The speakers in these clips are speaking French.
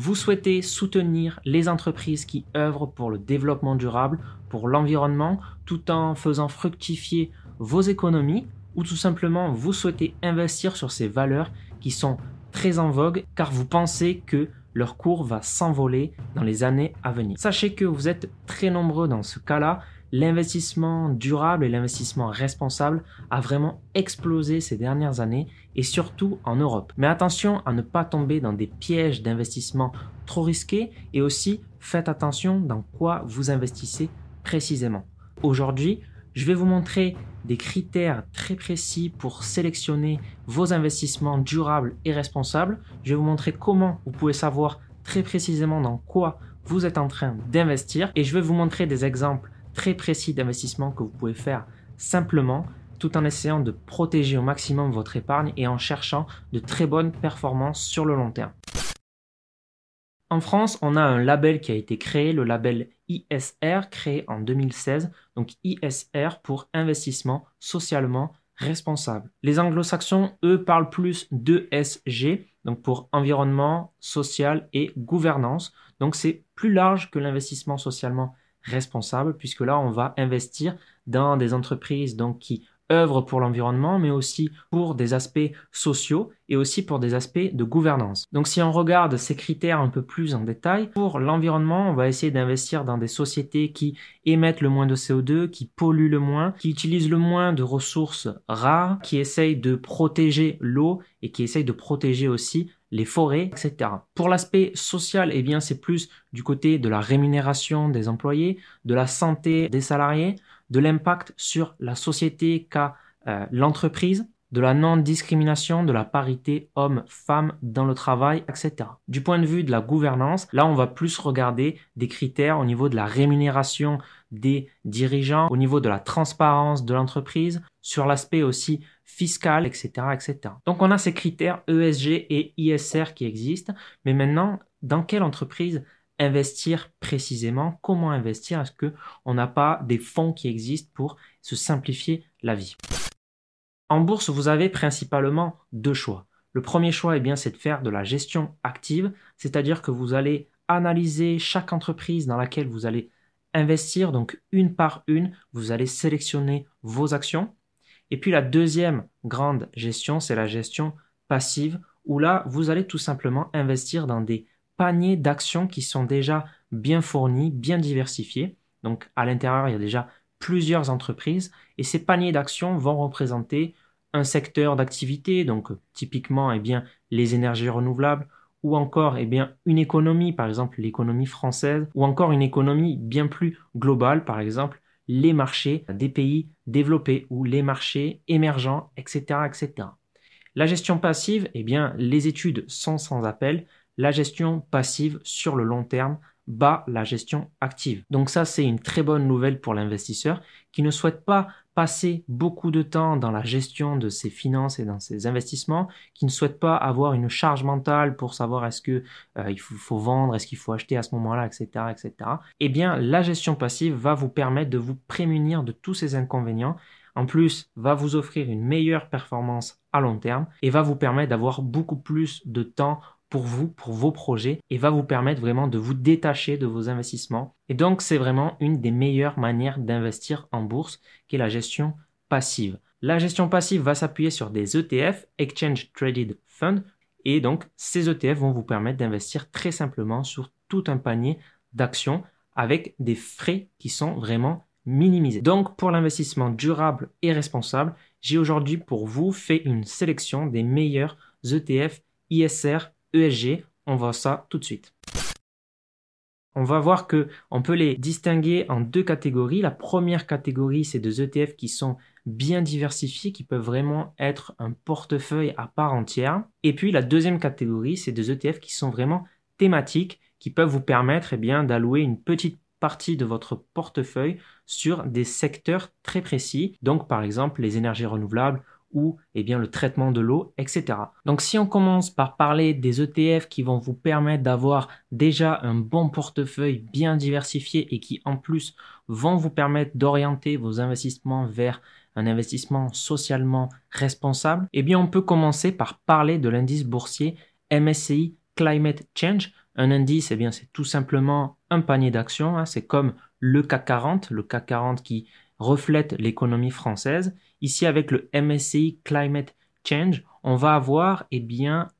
Vous souhaitez soutenir les entreprises qui œuvrent pour le développement durable, pour l'environnement, tout en faisant fructifier vos économies, ou tout simplement vous souhaitez investir sur ces valeurs qui sont très en vogue car vous pensez que leur cours va s'envoler dans les années à venir. Sachez que vous êtes très nombreux dans ce cas-là. L'investissement durable et l'investissement responsable a vraiment explosé ces dernières années et surtout en Europe. Mais attention à ne pas tomber dans des pièges d'investissement trop risqués et aussi faites attention dans quoi vous investissez précisément. Aujourd'hui, je vais vous montrer des critères très précis pour sélectionner vos investissements durables et responsables. Je vais vous montrer comment vous pouvez savoir très précisément dans quoi vous êtes en train d'investir et je vais vous montrer des exemples très précis d'investissement que vous pouvez faire simplement tout en essayant de protéger au maximum votre épargne et en cherchant de très bonnes performances sur le long terme. En France, on a un label qui a été créé, le label ISR, créé en 2016, donc ISR pour investissement socialement responsable. Les anglo-saxons, eux, parlent plus d'ESG, donc pour environnement, social et gouvernance. Donc c'est plus large que l'investissement socialement responsable, puisque là, on va investir dans des entreprises donc, qui œuvrent pour l'environnement, mais aussi pour des aspects sociaux et aussi pour des aspects de gouvernance. Donc si on regarde ces critères un peu plus en détail, pour l'environnement, on va essayer d'investir dans des sociétés qui émettent le moins de CO2, qui polluent le moins, qui utilisent le moins de ressources rares, qui essayent de protéger l'eau et qui essayent de protéger aussi les forêts, etc. Pour l'aspect social, eh bien, c'est plus du côté de la rémunération des employés, de la santé des salariés, de l'impact sur la société qu'a l'entreprise, de la non-discrimination, de la parité homme-femme dans le travail, etc. Du point de vue de la gouvernance, là on va plus regarder des critères au niveau de la rémunération des dirigeants, au niveau de la transparence de l'entreprise, sur l'aspect aussi fiscal, etc., etc. Donc on a ces critères ESG et ISR qui existent, mais maintenant, dans quelle entreprise investir précisément, comment investir, est-ce qu'on n'a pas des fonds qui existent pour se simplifier la vie? En bourse, vous avez principalement deux choix. Le premier choix, eh bien, c'est de faire de la gestion active, c'est-à-dire que vous allez analyser chaque entreprise dans laquelle vous allez investir, donc une par une, vous allez sélectionner vos actions. Et puis la deuxième grande gestion, c'est la gestion passive, où là, vous allez tout simplement investir dans des paniers d'actions qui sont déjà bien fournis, bien diversifiés. Donc à l'intérieur, il y a déjà plusieurs entreprises et ces paniers d'actions vont représenter un secteur d'activité, donc typiquement eh bien, les énergies renouvelables ou encore eh bien, une économie, par exemple l'économie française ou encore une économie bien plus globale, par exemple les marchés des pays développés ou les marchés émergents, etc. etc. La gestion passive, eh bien, les études sont sans appel. La gestion passive sur le long terme bat la gestion active. Donc ça, c'est une très bonne nouvelle pour l'investisseur qui ne souhaite pas passer beaucoup de temps dans la gestion de ses finances et dans ses investissements, qui ne souhaite pas avoir une charge mentale pour savoir est-ce qu'il faut vendre, est-ce qu'il faut acheter à ce moment-là, etc., etc. Eh bien, la gestion passive va vous permettre de vous prémunir de tous ces inconvénients. En plus, va vous offrir une meilleure performance à long terme et va vous permettre d'avoir beaucoup plus de temps pour vous, pour vos projets, et va vous permettre vraiment de vous détacher de vos investissements. Et donc, c'est vraiment une des meilleures manières d'investir en bourse, qui est la gestion passive. La gestion passive va s'appuyer sur des ETF, Exchange Traded Fund, et donc ces ETF vont vous permettre d'investir très simplement sur tout un panier d'actions avec des frais qui sont vraiment minimisés. Donc, pour l'investissement durable et responsable, j'ai aujourd'hui pour vous fait une sélection des meilleurs ETF ISR ESG, on voit ça tout de suite. On va voir qu'on peut les distinguer en deux catégories. La première catégorie, c'est des ETF qui sont bien diversifiés, qui peuvent vraiment être un portefeuille à part entière. Et puis la deuxième catégorie, c'est des ETF qui sont vraiment thématiques, qui peuvent vous permettre eh bien, d'allouer une petite partie de votre portefeuille sur des secteurs très précis. Donc par exemple les énergies renouvelables, ou eh bien, le traitement de l'eau, etc. Donc si on commence par parler des ETF qui vont vous permettre d'avoir déjà un bon portefeuille bien diversifié et qui en plus vont vous permettre d'orienter vos investissements vers un investissement socialement responsable, eh bien on peut commencer par parler de l'indice boursier MSCI Climate Change, Un indice, eh bien, c'est tout simplement un panier d'actions. C'est comme le CAC 40, qui reflète l'économie française. Ici, avec le MSCI Climate Change, on va avoir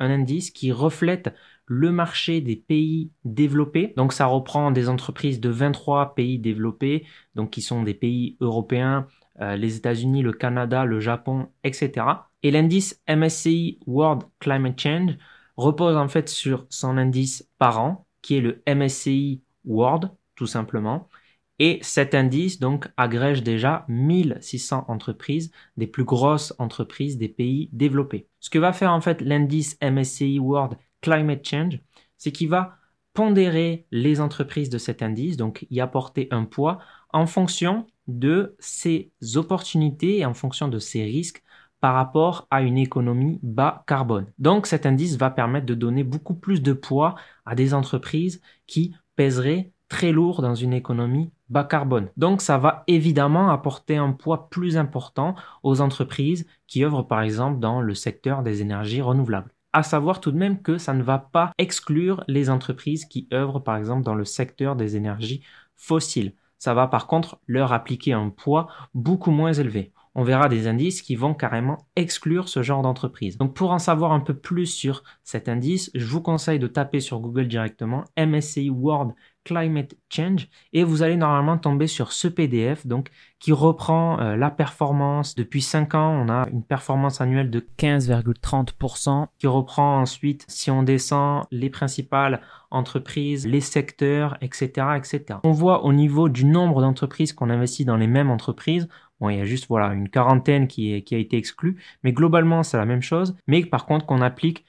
un indice qui reflète le marché des pays développés. Donc, ça reprend des entreprises de 23 pays développés, donc qui sont des pays européens, les États-Unis, le Canada, le Japon, etc. Et l'indice MSCI World Climate Change repose en fait sur son indice parent, qui est le MSCI World, tout simplement. Et cet indice donc agrège déjà 1600 entreprises, des plus grosses entreprises des pays développés. Ce que va faire en fait l'indice MSCI World Climate Change, c'est qu'il va pondérer les entreprises de cet indice, donc y apporter un poids en fonction de ses opportunités et en fonction de ses risques par rapport à une économie bas carbone. Donc cet indice va permettre de donner beaucoup plus de poids à des entreprises qui pèseraient très lourd dans une économie bas carbone. Donc ça va évidemment apporter un poids plus important aux entreprises qui œuvrent par exemple dans le secteur des énergies renouvelables. À savoir tout de même que ça ne va pas exclure les entreprises qui œuvrent par exemple dans le secteur des énergies fossiles. Ça va par contre leur appliquer un poids beaucoup moins élevé. On verra des indices qui vont carrément exclure ce genre d'entreprise. Donc pour en savoir un peu plus sur cet indice, je vous conseille de taper sur Google directement MSCI World Climate Change et vous allez normalement tomber sur ce PDF donc qui reprend la performance. Depuis 5 ans, on a une performance annuelle de 15,30% qui reprend ensuite, si on descend, les principales entreprises, les secteurs, etc. On voit au niveau du nombre d'entreprises qu'on investit dans les mêmes entreprises. Bon, il y a juste une quarantaine qui a été exclue, mais globalement c'est la même chose, mais par contre qu'on applique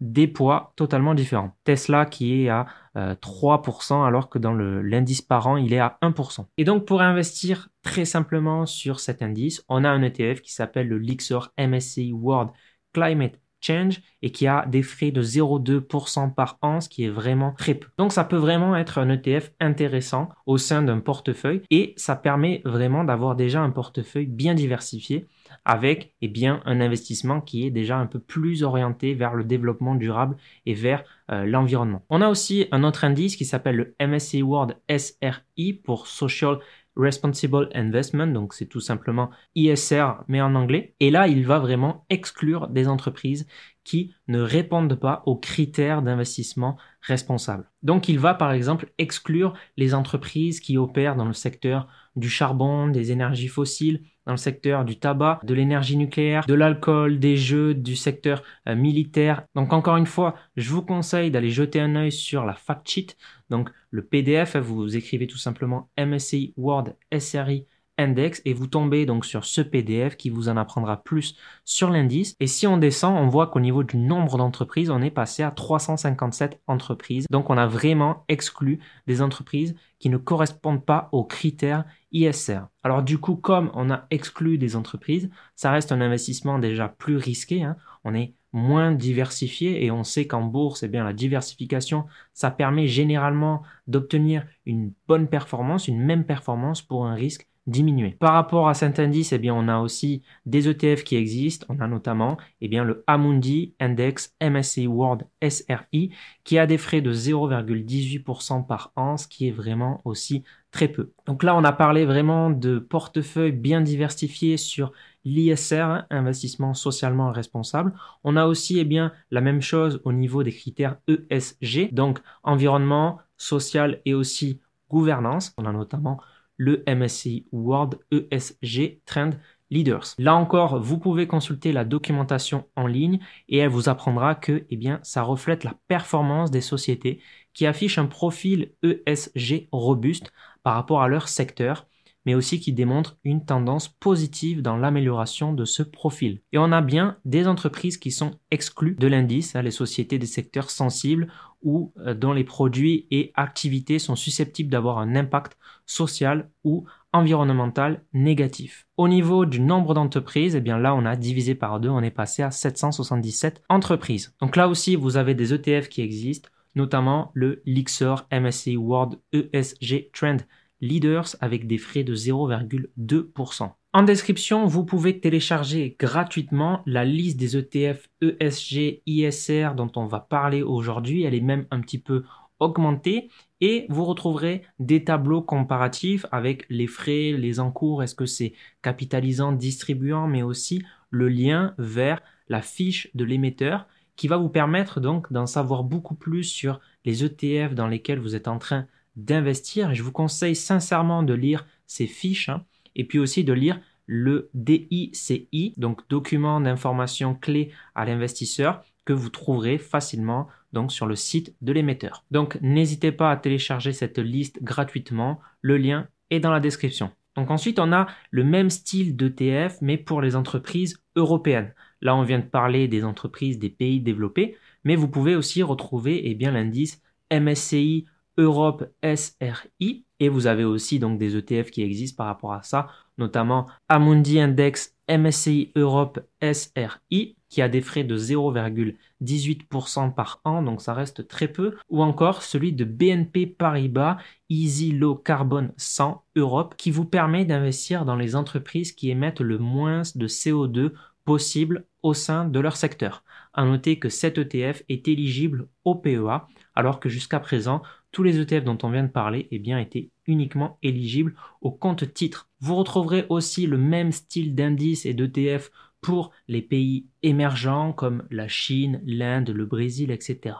des poids totalement différents. Tesla qui est à 3% alors que dans l'indice parent il est à 1%. Et donc pour investir très simplement sur cet indice, on a un ETF qui s'appelle le Lyxor MSCI World Climate Change et qui a des frais de 0,2% par an, ce qui est vraiment très peu. Donc ça peut vraiment être un ETF intéressant au sein d'un portefeuille et ça permet vraiment d'avoir déjà un portefeuille bien diversifié avec un investissement qui est déjà un peu plus orienté vers le développement durable et vers l'environnement. On a aussi un autre indice qui s'appelle le MSCI World SRI pour Social Responsible Investment, donc c'est tout simplement ISR mais en anglais. Et là, il va vraiment exclure des entreprises qui ne répondent pas aux critères d'investissement responsable. Donc il va par exemple exclure les entreprises qui opèrent dans le secteur du charbon, des énergies fossiles, dans le secteur du tabac, de l'énergie nucléaire, de l'alcool, des jeux, du secteur militaire. Donc encore une fois, je vous conseille d'aller jeter un œil sur la fact sheet. Donc le PDF, vous écrivez tout simplement MSCI World SRI Index et vous tombez donc sur ce PDF qui vous en apprendra plus sur l'indice. Et si on descend, on voit qu'au niveau du nombre d'entreprises, on est passé à 357 entreprises. Donc on a vraiment exclu des entreprises qui ne correspondent pas aux critères ISR. Alors du coup, comme on a exclu des entreprises, ça reste un investissement déjà plus risqué, hein. On est moins diversifié et on sait qu'en bourse, la diversification, ça permet généralement d'obtenir une bonne performance, une même performance pour un risque diminué. Par rapport à cet indice, on a aussi des ETF qui existent. On a notamment le Amundi Index MSCI World SRI qui a des frais de 0,18% par an, ce qui est vraiment aussi très peu. Donc là, on a parlé vraiment de portefeuille bien diversifié sur l'ISR, investissement socialement responsable. On a aussi la même chose au niveau des critères ESG, donc environnement, social et aussi gouvernance. On a notamment le MSCI World ESG Trend Leaders. Là encore, vous pouvez consulter la documentation en ligne et elle vous apprendra que ça reflète la performance des sociétés qui affichent un profil ESG robuste par rapport à leur secteur, mais aussi qui démontre une tendance positive dans l'amélioration de ce profil. Et on a bien des entreprises qui sont exclues de l'indice, les sociétés des secteurs sensibles ou dont les produits et activités sont susceptibles d'avoir un impact social ou environnemental négatif. Au niveau du nombre d'entreprises, là on a divisé par 2, on est passé à 777 entreprises. Donc là aussi vous avez des ETF qui existent, notamment le Lyxor MSCI World ESG Trend Leaders avec des frais de 0,2%. En description, vous pouvez télécharger gratuitement la liste des ETF ESG, ISR dont on va parler aujourd'hui. Elle est même un petit peu augmentée et vous retrouverez des tableaux comparatifs avec les frais, les encours, est-ce que c'est capitalisant, distribuant, mais aussi le lien vers la fiche de l'émetteur qui va vous permettre donc d'en savoir beaucoup plus sur les ETF dans lesquels vous êtes en train d'investir. Je vous conseille sincèrement de lire ces fiches et puis aussi de lire le DICI, donc document d'information clé à l'investisseur que vous trouverez facilement donc sur le site de l'émetteur. Donc n'hésitez pas à télécharger cette liste gratuitement, le lien est dans la description. Donc ensuite on a le même style d'ETF mais pour les entreprises européennes. Là on vient de parler des entreprises des pays développés, mais vous pouvez aussi retrouver l'indice MSCI Europe SRI et vous avez aussi donc des ETF qui existent par rapport à ça, notamment Amundi Index MSCI Europe SRI qui a des frais de 0,18% par an, donc ça reste très peu, ou encore celui de BNP Paribas Easy Low Carbon 100 Europe qui vous permet d'investir dans les entreprises qui émettent le moins de CO2 possible au sein de leur secteur. À noter que cet ETF est éligible au PEA, alors que jusqu'à présent, tous les ETF dont on vient de parler étaient uniquement éligibles au compte-titres. Vous retrouverez aussi le même style d'indice et d'ETF pour les pays émergents comme la Chine, l'Inde, le Brésil, etc.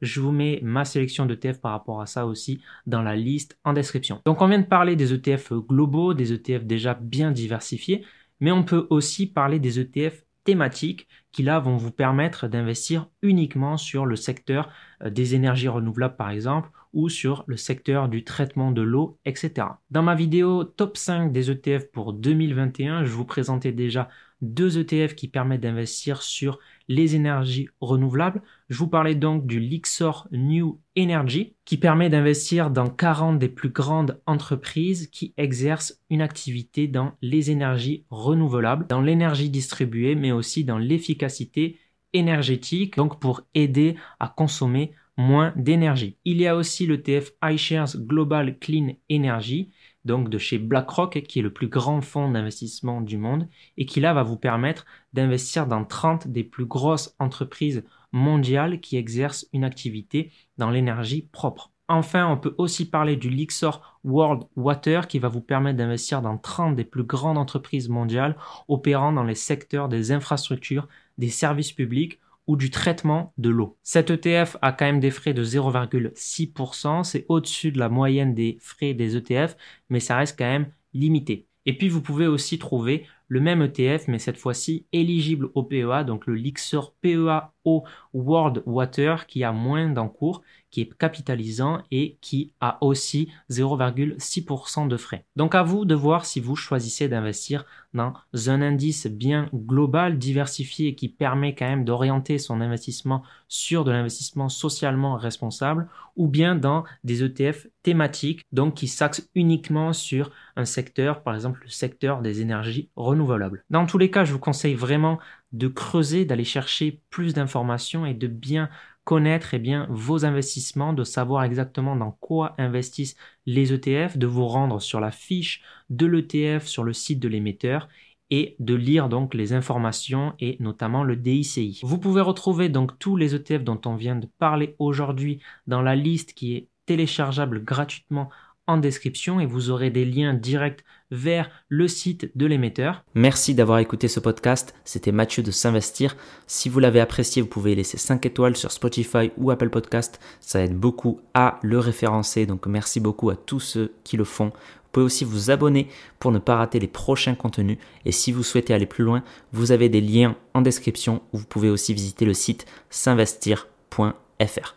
Je vous mets ma sélection d'ETF par rapport à ça aussi dans la liste en description. Donc on vient de parler des ETF globaux, des ETF déjà bien diversifiés, mais on peut aussi parler des ETF thématiques qui là vont vous permettre d'investir uniquement sur le secteur des énergies renouvelables par exemple ou sur le secteur du traitement de l'eau, etc. Dans ma vidéo top 5 des ETF pour 2021, je vous présentais déjà deux ETF qui permettent d'investir sur les énergies renouvelables. Je vous parlais donc du Lyxor New Energy qui permet d'investir dans 40 des plus grandes entreprises qui exercent une activité dans les énergies renouvelables, dans l'énergie distribuée, mais aussi dans l'efficacité énergétique, donc pour aider à consommer moins d'énergie. Il y a aussi l'ETF iShares Global Clean Energy, donc de chez BlackRock, qui est le plus grand fonds d'investissement du monde et qui là va vous permettre d'investir dans 30 des plus grosses entreprises mondiales qui exercent une activité dans l'énergie propre. Enfin, on peut aussi parler du Lyxor World Water qui va vous permettre d'investir dans 30 des plus grandes entreprises mondiales opérant dans les secteurs des infrastructures, des services publics ou du traitement de l'eau. Cet ETF a quand même des frais de 0,6%, c'est au-dessus de la moyenne des frais des ETF, mais ça reste quand même limité. Et puis vous pouvez aussi trouver le même ETF, mais cette fois-ci éligible au PEA, donc le Lyxor PEA O World Water, qui a moins d'encours, qui est capitalisant et qui a aussi 0,6% de frais. Donc à vous de voir si vous choisissez d'investir dans un indice bien global, diversifié et qui permet quand même d'orienter son investissement sur de l'investissement socialement responsable ou bien dans des ETF thématiques, donc qui s'axent uniquement sur un secteur, par exemple le secteur des énergies renouvelables. Dans tous les cas, je vous conseille vraiment de creuser, d'aller chercher plus d'informations et de bien connaître vos investissements, de savoir exactement dans quoi investissent les ETF, de vous rendre sur la fiche de l'ETF sur le site de l'émetteur et de lire donc les informations et notamment le DICI. Vous pouvez retrouver donc tous les ETF dont on vient de parler aujourd'hui dans la liste qui est téléchargeable gratuitement en description et vous aurez des liens directs vers le site de l'émetteur. Merci d'avoir écouté ce podcast, c'était Mathieu de S'investir. Si vous l'avez apprécié, vous pouvez laisser 5 étoiles sur Spotify ou Apple Podcast, ça aide beaucoup à le référencer, donc merci beaucoup à tous ceux qui le font. Vous pouvez aussi vous abonner pour ne pas rater les prochains contenus et si vous souhaitez aller plus loin, vous avez des liens en description où vous pouvez aussi visiter le site sinvestir.fr.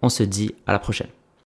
On se dit à la prochaine.